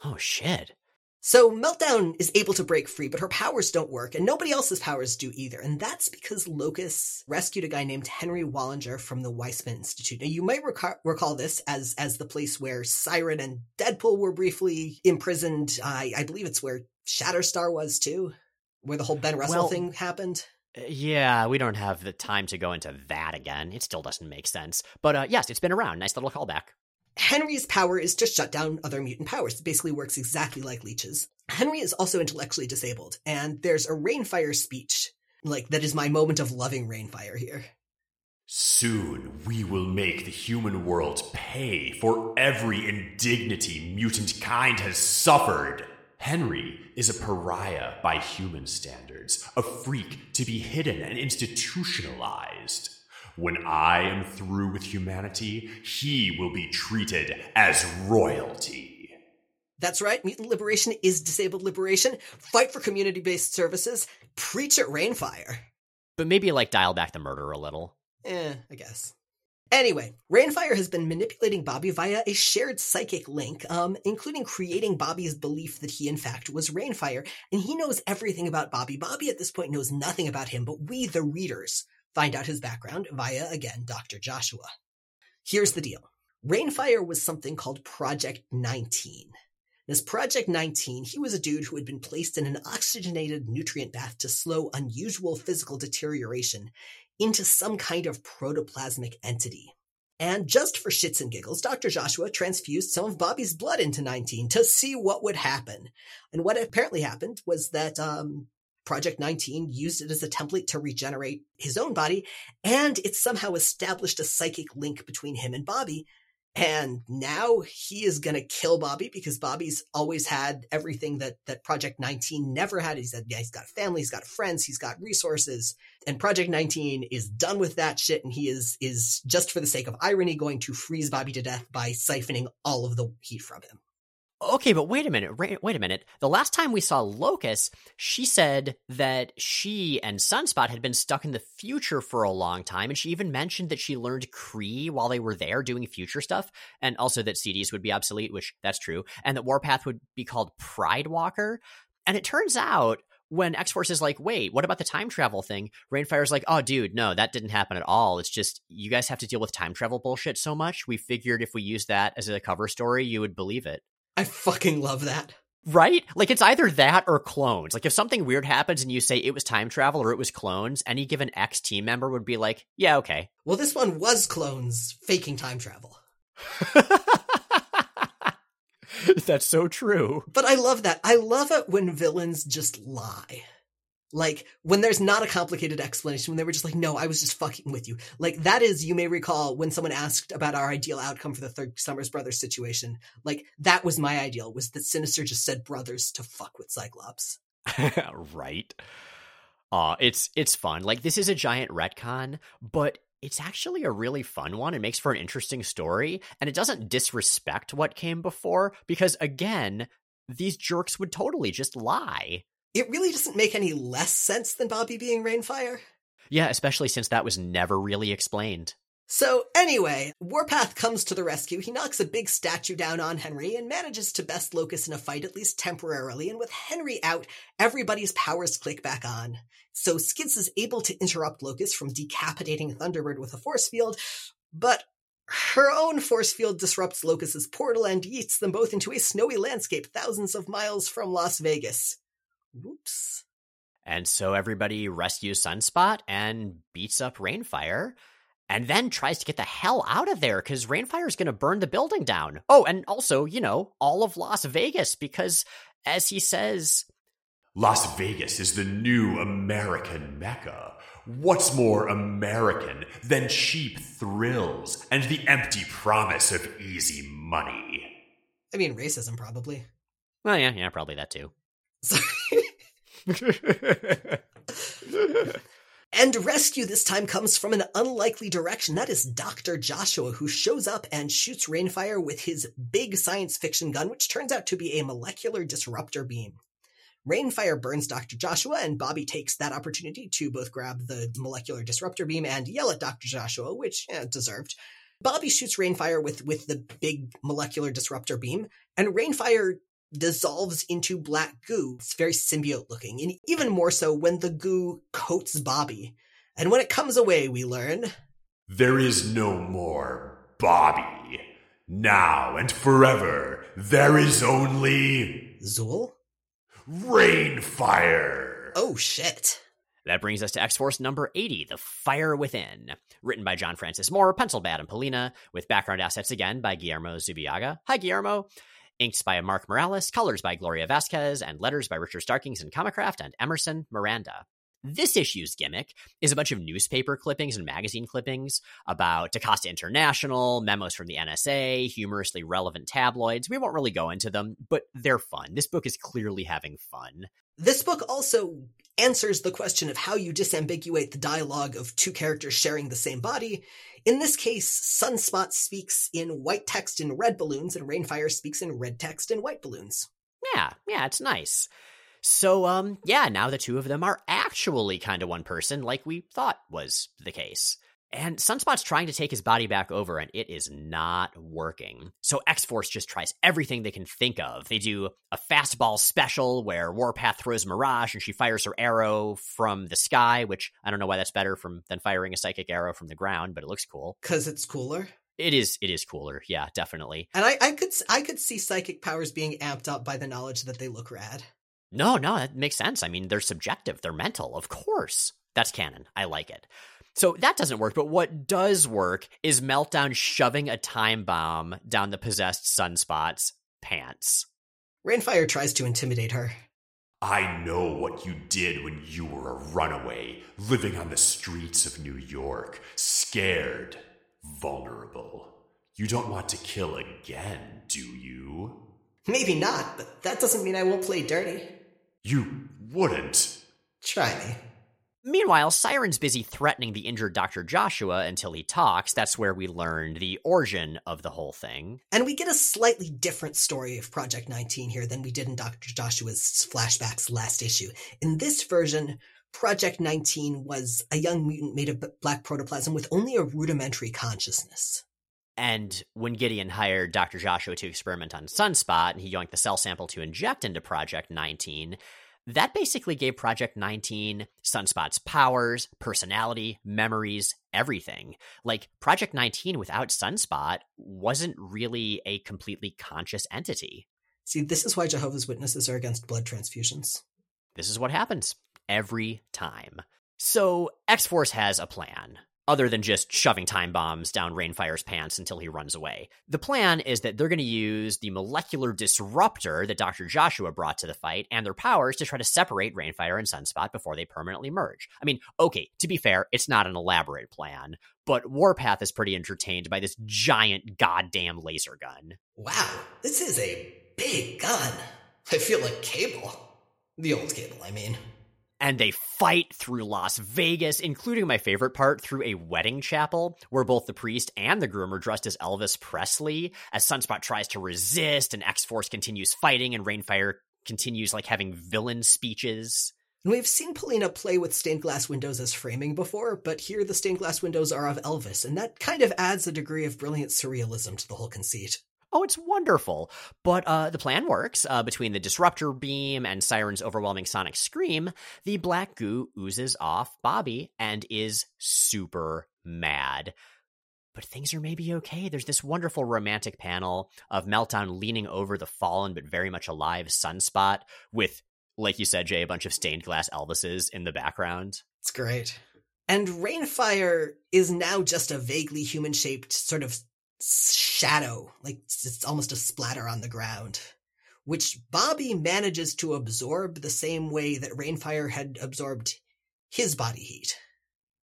Oh, shit. So Meltdown is able to break free, but her powers don't work, and nobody else's powers do either. And that's because Locus rescued a guy named Henry Wallinger from the Weissman Institute. Now, you might recall this as the place where Siren and Deadpool were briefly imprisoned. I believe it's where Shatterstar was, too, where the whole Ben Russell thing happened. Yeah, we don't have the time to go into that again. It still doesn't make sense. But yes, it's been around. Nice little callback. Henry's power is to shut down other mutant powers. It basically works exactly like leeches. Henry is also intellectually disabled, and there's a Reignfire speech. Like, that is my moment of loving Reignfire here. Soon we will make the human world pay for every indignity mutant kind has suffered. Henry is a pariah by human standards, a freak to be hidden and institutionalized. When I am through with humanity, he will be treated as royalty. That's right. Mutant liberation is disabled liberation. Fight for community-based services. Preach at Reignfire. But maybe, like, dial back the murder a little. I guess. Anyway, Reignfire has been manipulating Bobby via a shared psychic link, including creating Bobby's belief that he, in fact, was Reignfire, and he knows everything about Bobby. Bobby, at this point, knows nothing about him, but we, the readers, find out his background via, again, Dr. Joshua. Here's the deal. Reignfire was something called Project 19. As Project 19, he was a dude who had been placed in an oxygenated nutrient bath to slow unusual physical deterioration into some kind of protoplasmic entity. And just for shits and giggles, Dr. Joshua transfused some of Bobby's blood into 19 to see what would happen. And what apparently happened was that Project 19 used it as a template to regenerate his own body, and it somehow established a psychic link between him and Bobby. And now he is going to kill Bobby because Bobby's always had everything that Project 19 never had. He said, yeah, he's got family, he's got friends, he's got resources. And Project 19 is done with that shit. And he is just for the sake of irony, going to freeze Bobby to death by siphoning all of the heat from him. Okay, but wait a minute. The last time we saw Locus, she said that she and Sunspot had been stuck in the future for a long time, and she even mentioned that she learned Cree while they were there doing future stuff, and also that CDs would be obsolete, which that's true, and that Warpath would be called Pride Walker. And it turns out when X-Force is like, wait, what about the time travel thing? Reignfire's like, oh, dude, no, that didn't happen at all. It's just you guys have to deal with time travel bullshit so much. We figured if we used that as a cover story, you would believe it. I fucking love that. Right? Like, it's either that or clones. Like, if something weird happens and you say it was time travel or it was clones, any given X team member would be like, yeah, okay. Well, this one was clones faking time travel. That's so true. But I love that. I love it when villains just lie. Like, when there's not a complicated explanation, when they were just like, no, I was just fucking with you. Like, that is, you may recall, when someone asked about our ideal outcome for the third Summers Brothers situation, like, that was my ideal, was that Sinister just said brothers to fuck with Cyclops. Right. It's fun. Like, this is a giant retcon, but it's actually a really fun one. It makes for an interesting story, and it doesn't disrespect what came before, because, again, these jerks would totally just lie. It really doesn't make any less sense than Bobby being Reignfire. Yeah, especially since that was never really explained. So anyway, Warpath comes to the rescue. He knocks a big statue down on Henry and manages to best Locus in a fight, at least temporarily. And with Henry out, everybody's powers click back on. So Skids is able to interrupt Locus from decapitating Thunderbird with a force field, but her own force field disrupts Locus's portal and yeets them both into a snowy landscape thousands of miles from Las Vegas. Whoops. And so everybody rescues Sunspot and beats up Reignfire and then tries to get the hell out of there because Reignfire is going to burn the building down. Oh, and also, you know, all of Las Vegas because, as he says, Las Vegas is the new American Mecca. What's more American than cheap thrills and the empty promise of easy money? I mean, racism, probably. Well, yeah, probably that too. Sorry. And rescue this time comes from an unlikely direction. That is Dr. Joshua, who shows up and shoots Reignfire with his big science fiction gun, which turns out to be a molecular disruptor beam. Reignfire burns Dr. Joshua, and Bobby takes that opportunity to both grab the molecular disruptor beam and yell at Dr. Joshua, which deserved. Bobby shoots Reignfire with the big molecular disruptor beam, and Reignfire dissolves into black goo. It's very symbiote looking, and even more so when the goo coats Bobby. And when it comes away, we learn, there is no more Bobby. Now and forever, there is only Zool? Reignfire! Oh shit. That brings us to X-Force number 80, The Fire Within. Written by John Francis Moore, penciled by Adam Polina, with background assets again by Guillermo Zubiaga. Hi, Guillermo. Inks by Mark Morales, colors by Gloria Vasquez, and letters by Richard Starkings and Comicraft and Emerson Miranda. This issue's gimmick is a bunch of newspaper clippings and magazine clippings about Da Costa International, memos from the NSA, humorously relevant tabloids. We won't really go into them, but they're fun. This book is clearly having fun. This book also answers the question of how you disambiguate the dialogue of two characters sharing the same body. In this case, Sunspot speaks in white text in red balloons, and Reignfire speaks in red text in white balloons. Yeah, it's nice. So, now the two of them are actually kind of one person, like we thought was the case. And Sunspot's trying to take his body back over, and it is not working. So X-Force just tries everything they can think of. They do a fastball special where Warpath throws Mirage, and she fires her arrow from the sky, which I don't know why that's better than firing a psychic arrow from the ground, but it looks cool. 'Cause it's cooler. It is cooler, yeah, definitely. And I could see psychic powers being amped up by the knowledge that they look rad. No, that makes sense. I mean, they're subjective, they're mental, of course. That's canon. I like it. So that doesn't work, but what does work is Meltdown shoving a time bomb down the possessed Sunspot's pants. Reignfire tries to intimidate her. I know what you did when you were a runaway, living on the streets of New York, scared, vulnerable. You don't want to kill again, do you? Maybe not, but that doesn't mean I won't play dirty. You wouldn't. Try me. Meanwhile, Siren's busy threatening the injured Dr. Joshua until he talks. That's where we learn the origin of the whole thing. And we get a slightly different story of Project 19 here than we did in Dr. Joshua's flashbacks last issue. In this version, Project 19 was a young mutant made of black protoplasm with only a rudimentary consciousness. And when Gideon hired Dr. Joshua to experiment on Sunspot, and he yanked the cell sample to inject into Project 19... that basically gave Project 19 Sunspot's powers, personality, memories, everything. Like, Project 19 without Sunspot wasn't really a completely conscious entity. See, this is why Jehovah's Witnesses are against blood transfusions. This is what happens every time. So X-Force has a plan, other than just shoving time bombs down Reignfire's pants until he runs away. The plan is that they're going to use the molecular disruptor that Dr. Joshua brought to the fight and their powers to try to separate Reignfire and Sunspot before they permanently merge. I mean, okay, to be fair, it's not an elaborate plan, but Warpath is pretty entertained by this giant goddamn laser gun. Wow, this is a big gun. I feel like Cable. The old Cable, I mean. And they fight through Las Vegas, including my favorite part, through a wedding chapel, where both the priest and the groom are dressed as Elvis Presley, as Sunspot tries to resist, and X-Force continues fighting, and Reignfire continues, having villain speeches. And we've seen Polina play with stained glass windows as framing before, but here the stained glass windows are of Elvis, and that kind of adds a degree of brilliant surrealism to the whole conceit. Oh, it's wonderful. But the plan works. Between the disruptor beam and Siren's overwhelming sonic scream, the black goo oozes off Bobby and is super mad. But things are maybe okay. There's this wonderful romantic panel of Meltdown leaning over the fallen but very much alive Sunspot with, like you said, Jay, a bunch of stained glass Elvises in the background. It's great. And Reignfire is now just a vaguely human-shaped sort of shadow, it's almost a splatter on the ground, which Bobby manages to absorb the same way that Reignfire had absorbed his body heat.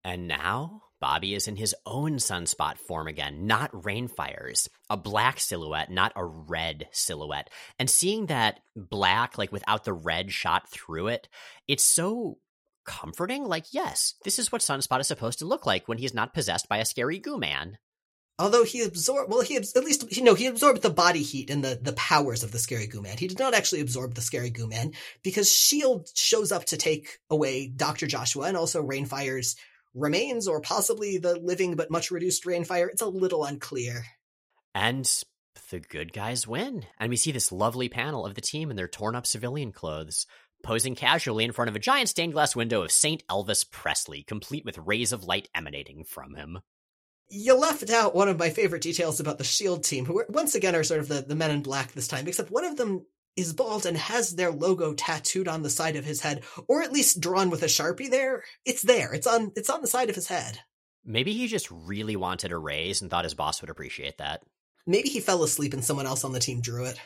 And now Bobby is in his own Sunspot form again, not Reignfire's, a black silhouette, not a red silhouette. And seeing that black, without the red shot through it, it's so comforting. Yes, this is what Sunspot is supposed to look like when he's not possessed by a scary goo man. Although he absorbed the body heat and the powers of the Scary Goo Man. He did not actually absorb the Scary Goo Man because S.H.I.E.L.D. shows up to take away Dr. Joshua and also Reignfire's remains, or possibly the living but much reduced Reignfire. It's a little unclear. And the good guys win. And we see this lovely panel of the team in their torn up civilian clothes, posing casually in front of a giant stained glass window of St. Elvis Presley, complete with rays of light emanating from him. You left out one of my favorite details about the S.H.I.E.L.D. team, who once again are sort of the men in black this time, except one of them is bald and has their logo tattooed on the side of his head, or at least drawn with a Sharpie there. It's there. It's on the side of his head. Maybe he just really wanted a raise and thought his boss would appreciate that. Maybe he fell asleep and someone else on the team drew it.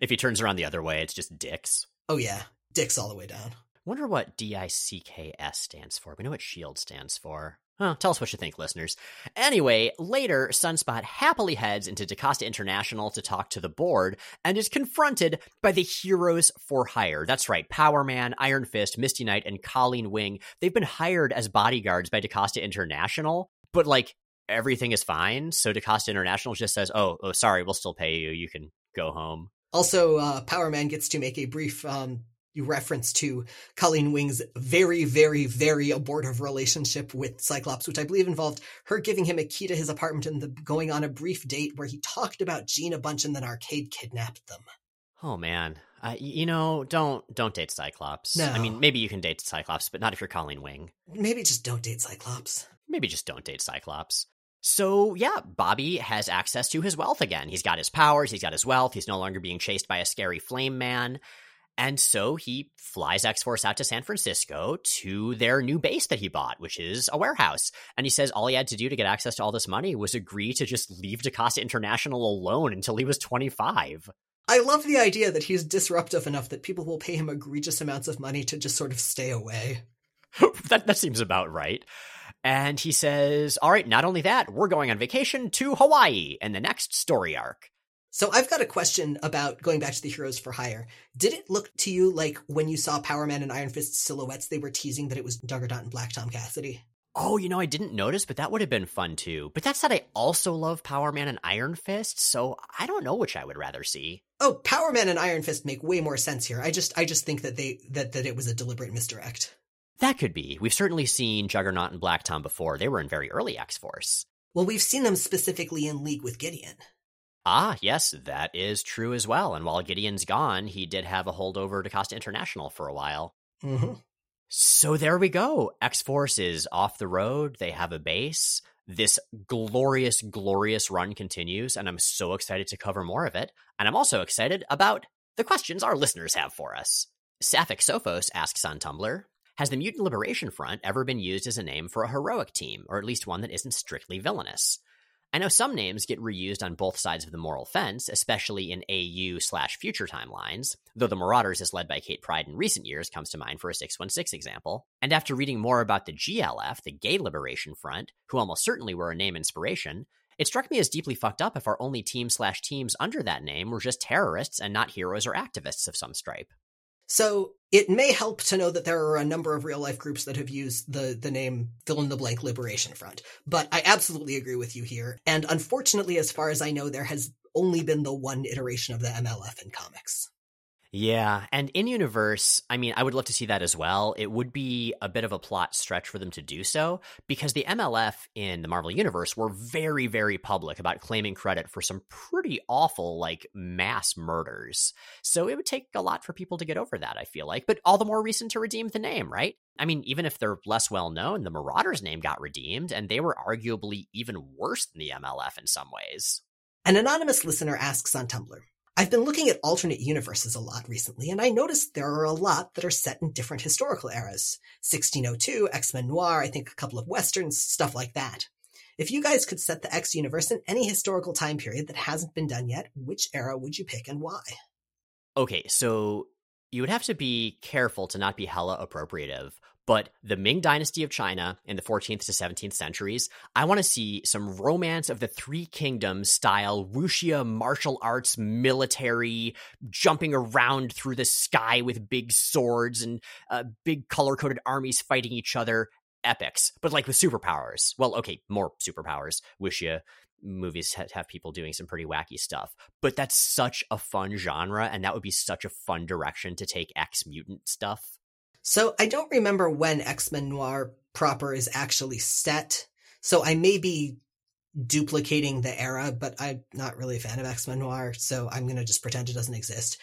If he turns around the other way, it's just dicks. Oh yeah, dicks all the way down. Wonder what D-I-C-K-S stands for. We know what S.H.I.E.L.D. stands for. Huh, tell us what you think, listeners. Anyway, later, Sunspot happily heads into Da Costa International to talk to the board and is confronted by the heroes for hire. That's right, Power Man, Iron Fist, Misty Knight, and Colleen Wing. They've been hired as bodyguards by Da Costa International, but like everything is fine. So Da Costa International just says, oh, sorry, we'll still pay you. You can go home. Also, Power Man gets to make a brief reference to Colleen Wing's very, very, very abortive relationship with Cyclops, which I believe involved her giving him a key to his apartment and going on a brief date where he talked about Jean a bunch and then Arcade kidnapped them. Oh, man. You know, don't date Cyclops. No. I mean, maybe you can date Cyclops, but not if you're Colleen Wing. Maybe just don't date Cyclops. So, yeah, Bobby has access to his wealth again. He's got his powers, he's got his wealth, he's no longer being chased by a scary flame man. And so he flies X-Force out to San Francisco to their new base that he bought, which is a warehouse. And he says all he had to do to get access to all this money was agree to just leave Da Costa International alone until he was 25. I love the idea that he's disruptive enough that people will pay him egregious amounts of money to just sort of stay away. That seems about right. And he says, all right, not only that, we're going on vacation to Hawaii in the next story arc. So I've got a question about going back to the Heroes for Hire. Did it look to you like when you saw Power Man and Iron Fist silhouettes, they were teasing that it was Juggernaut and Black Tom Cassidy? Oh, you know, I didn't notice, but that would have been fun too. But that said, I also love Power Man and Iron Fist, so I don't know which I would rather see. Oh, Power Man and Iron Fist make way more sense here. I just think that that it was a deliberate misdirect. That could be. We've certainly seen Juggernaut and Black Tom before. They were in very early X-Force. Well, we've seen them specifically in League with Gideon. Ah, yes, that is true as well. And while Gideon's gone, he did have a holdover Da Costa International for a while. Mm-hmm. So there we go. X-Force is off the road. They have a base. This glorious, glorious run continues, and I'm so excited to cover more of it. And I'm also excited about the questions our listeners have for us. Sapphic Sophos asks on Tumblr, has the Mutant Liberation Front ever been used as a name for a heroic team, or at least one that isn't strictly villainous? I know some names get reused on both sides of the moral fence, especially in AU/future timelines, though the Marauders as led by Kate Pryde in recent years comes to mind for a 616 example. And after reading more about the GLF, the Gay Liberation Front, who almost certainly were a name inspiration, it struck me as deeply fucked up if our only team/teams under that name were just terrorists and not heroes or activists of some stripe. So it may help to know that there are a number of real-life groups that have used the name fill-in-the-blank Liberation Front, but I absolutely agree with you here. And unfortunately, as far as I know, there has only been the one iteration of the MLF in comics. Yeah, and in-universe, I mean, I would love to see that as well. It would be a bit of a plot stretch for them to do so, because the MLF in the Marvel Universe were very, very public about claiming credit for some pretty awful, like, mass murders. So it would take a lot for people to get over that, I feel like, but all the more reason to redeem the name, right? I mean, even if they're less well-known, the Marauders' name got redeemed, and they were arguably even worse than the MLF in some ways. An anonymous listener asks on Tumblr, I've been looking at alternate universes a lot recently, and I noticed there are a lot that are set in different historical eras. 1602, X-Men Noir, I think a couple of Westerns, stuff like that. If you guys could set the X universe in any historical time period that hasn't been done yet, which era would you pick and why? Okay, so you would have to be careful to not be hella appropriative, but the Ming Dynasty of China in the 14th to 17th centuries, I want to see some Romance of the Three Kingdoms style wuxia martial arts military jumping around through the sky with big swords and big color-coded armies fighting each other. Epics, but like with superpowers. Well, okay, more superpowers. Wuxia movies have people doing some pretty wacky stuff, but that's such a fun genre, and that would be such a fun direction to take X-Mutant stuff. So I don't remember when X-Men Noir proper is actually set, so I may be duplicating the era, but I'm not really a fan of X-Men Noir, so I'm going to just pretend it doesn't exist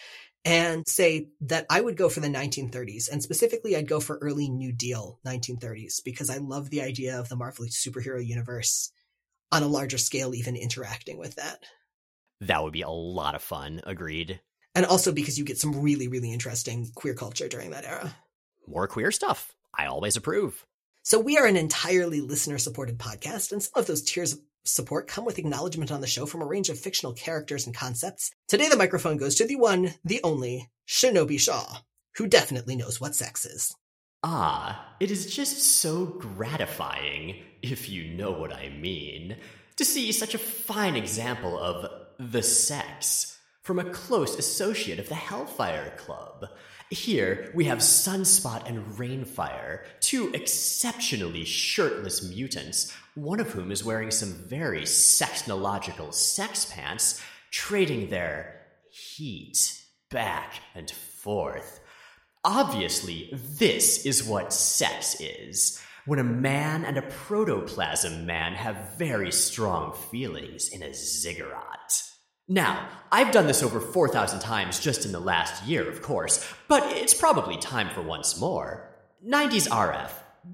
and say that I would go for the 1930s, and specifically I'd go for early New Deal 1930s, because I love the idea of the Marvel superhero universe on a larger scale even interacting with that. That would be a lot of fun, agreed. And also because you get some really, really interesting queer culture during that era. More queer stuff. I always approve. So we are an entirely listener-supported podcast, and some of those tiers of support come with acknowledgement on the show from a range of fictional characters and concepts. Today the microphone goes to the one, the only, Shinobi Shaw, who definitely knows what sex is. Ah, it is just so gratifying, if you know what I mean, to see such a fine example of the sex from a close associate of the Hellfire Club. Here we have Sunspot and Reignfire, two exceptionally shirtless mutants, one of whom is wearing some very sexnological sex pants, trading their heat back and forth. Obviously, this is what sex is. When a man and a protoplasm man have very strong feelings in a ziggurat. Now, I've done this over 4,000 times just in the last year, of course, but it's probably time for once more. 90s RF,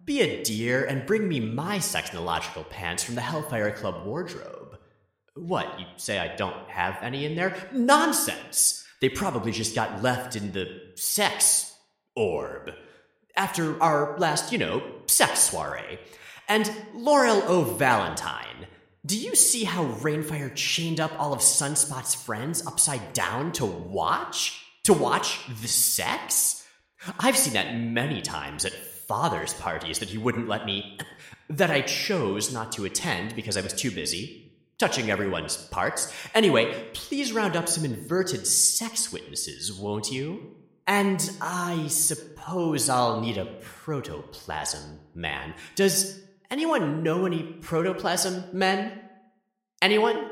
be a dear and bring me my sexnological pants from the Hellfire Club wardrobe. What, you say I don't have any in there? Nonsense! They probably just got left in the sex orb. After our last, sex soiree. And Laurel O. Valentine, do you see how Reignfire chained up all of Sunspot's friends upside down to watch? To watch the sex? I've seen that many times at father's parties that he wouldn't let me... that I chose not to attend because I was too busy. Touching everyone's parts. Anyway, please round up some inverted sex witnesses, won't you? And I suppose I'll need a protoplasm man. Does anyone know any protoplasm men? Anyone?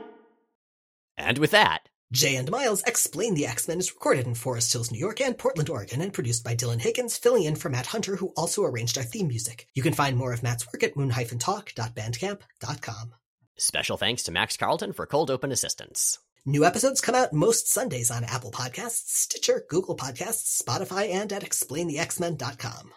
And with that, Jay and Miles Explain the X-Men is recorded in Forest Hills, New York and Portland, Oregon, and produced by Dylan Higgins, filling in for Matt Hunter, who also arranged our theme music. You can find more of Matt's work at moon-talk.bandcamp.com. Special thanks to Max Carlton for cold open assistance. New episodes come out most Sundays on Apple Podcasts, Stitcher, Google Podcasts, Spotify, and at explainthexmen.com.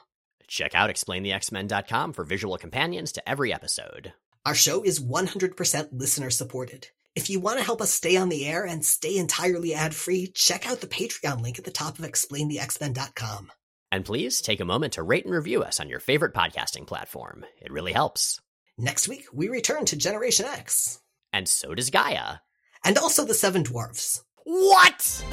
Check out explainthexmen.com for visual companions to every episode. Our show is 100% listener-supported. If you want to help us stay on the air and stay entirely ad-free, check out the Patreon link at the top of explainthexmen.com. And please take a moment to rate and review us on your favorite podcasting platform. It really helps. Next week, we return to Generation X. And so does Gaia. And also the Seven Dwarfs. What?!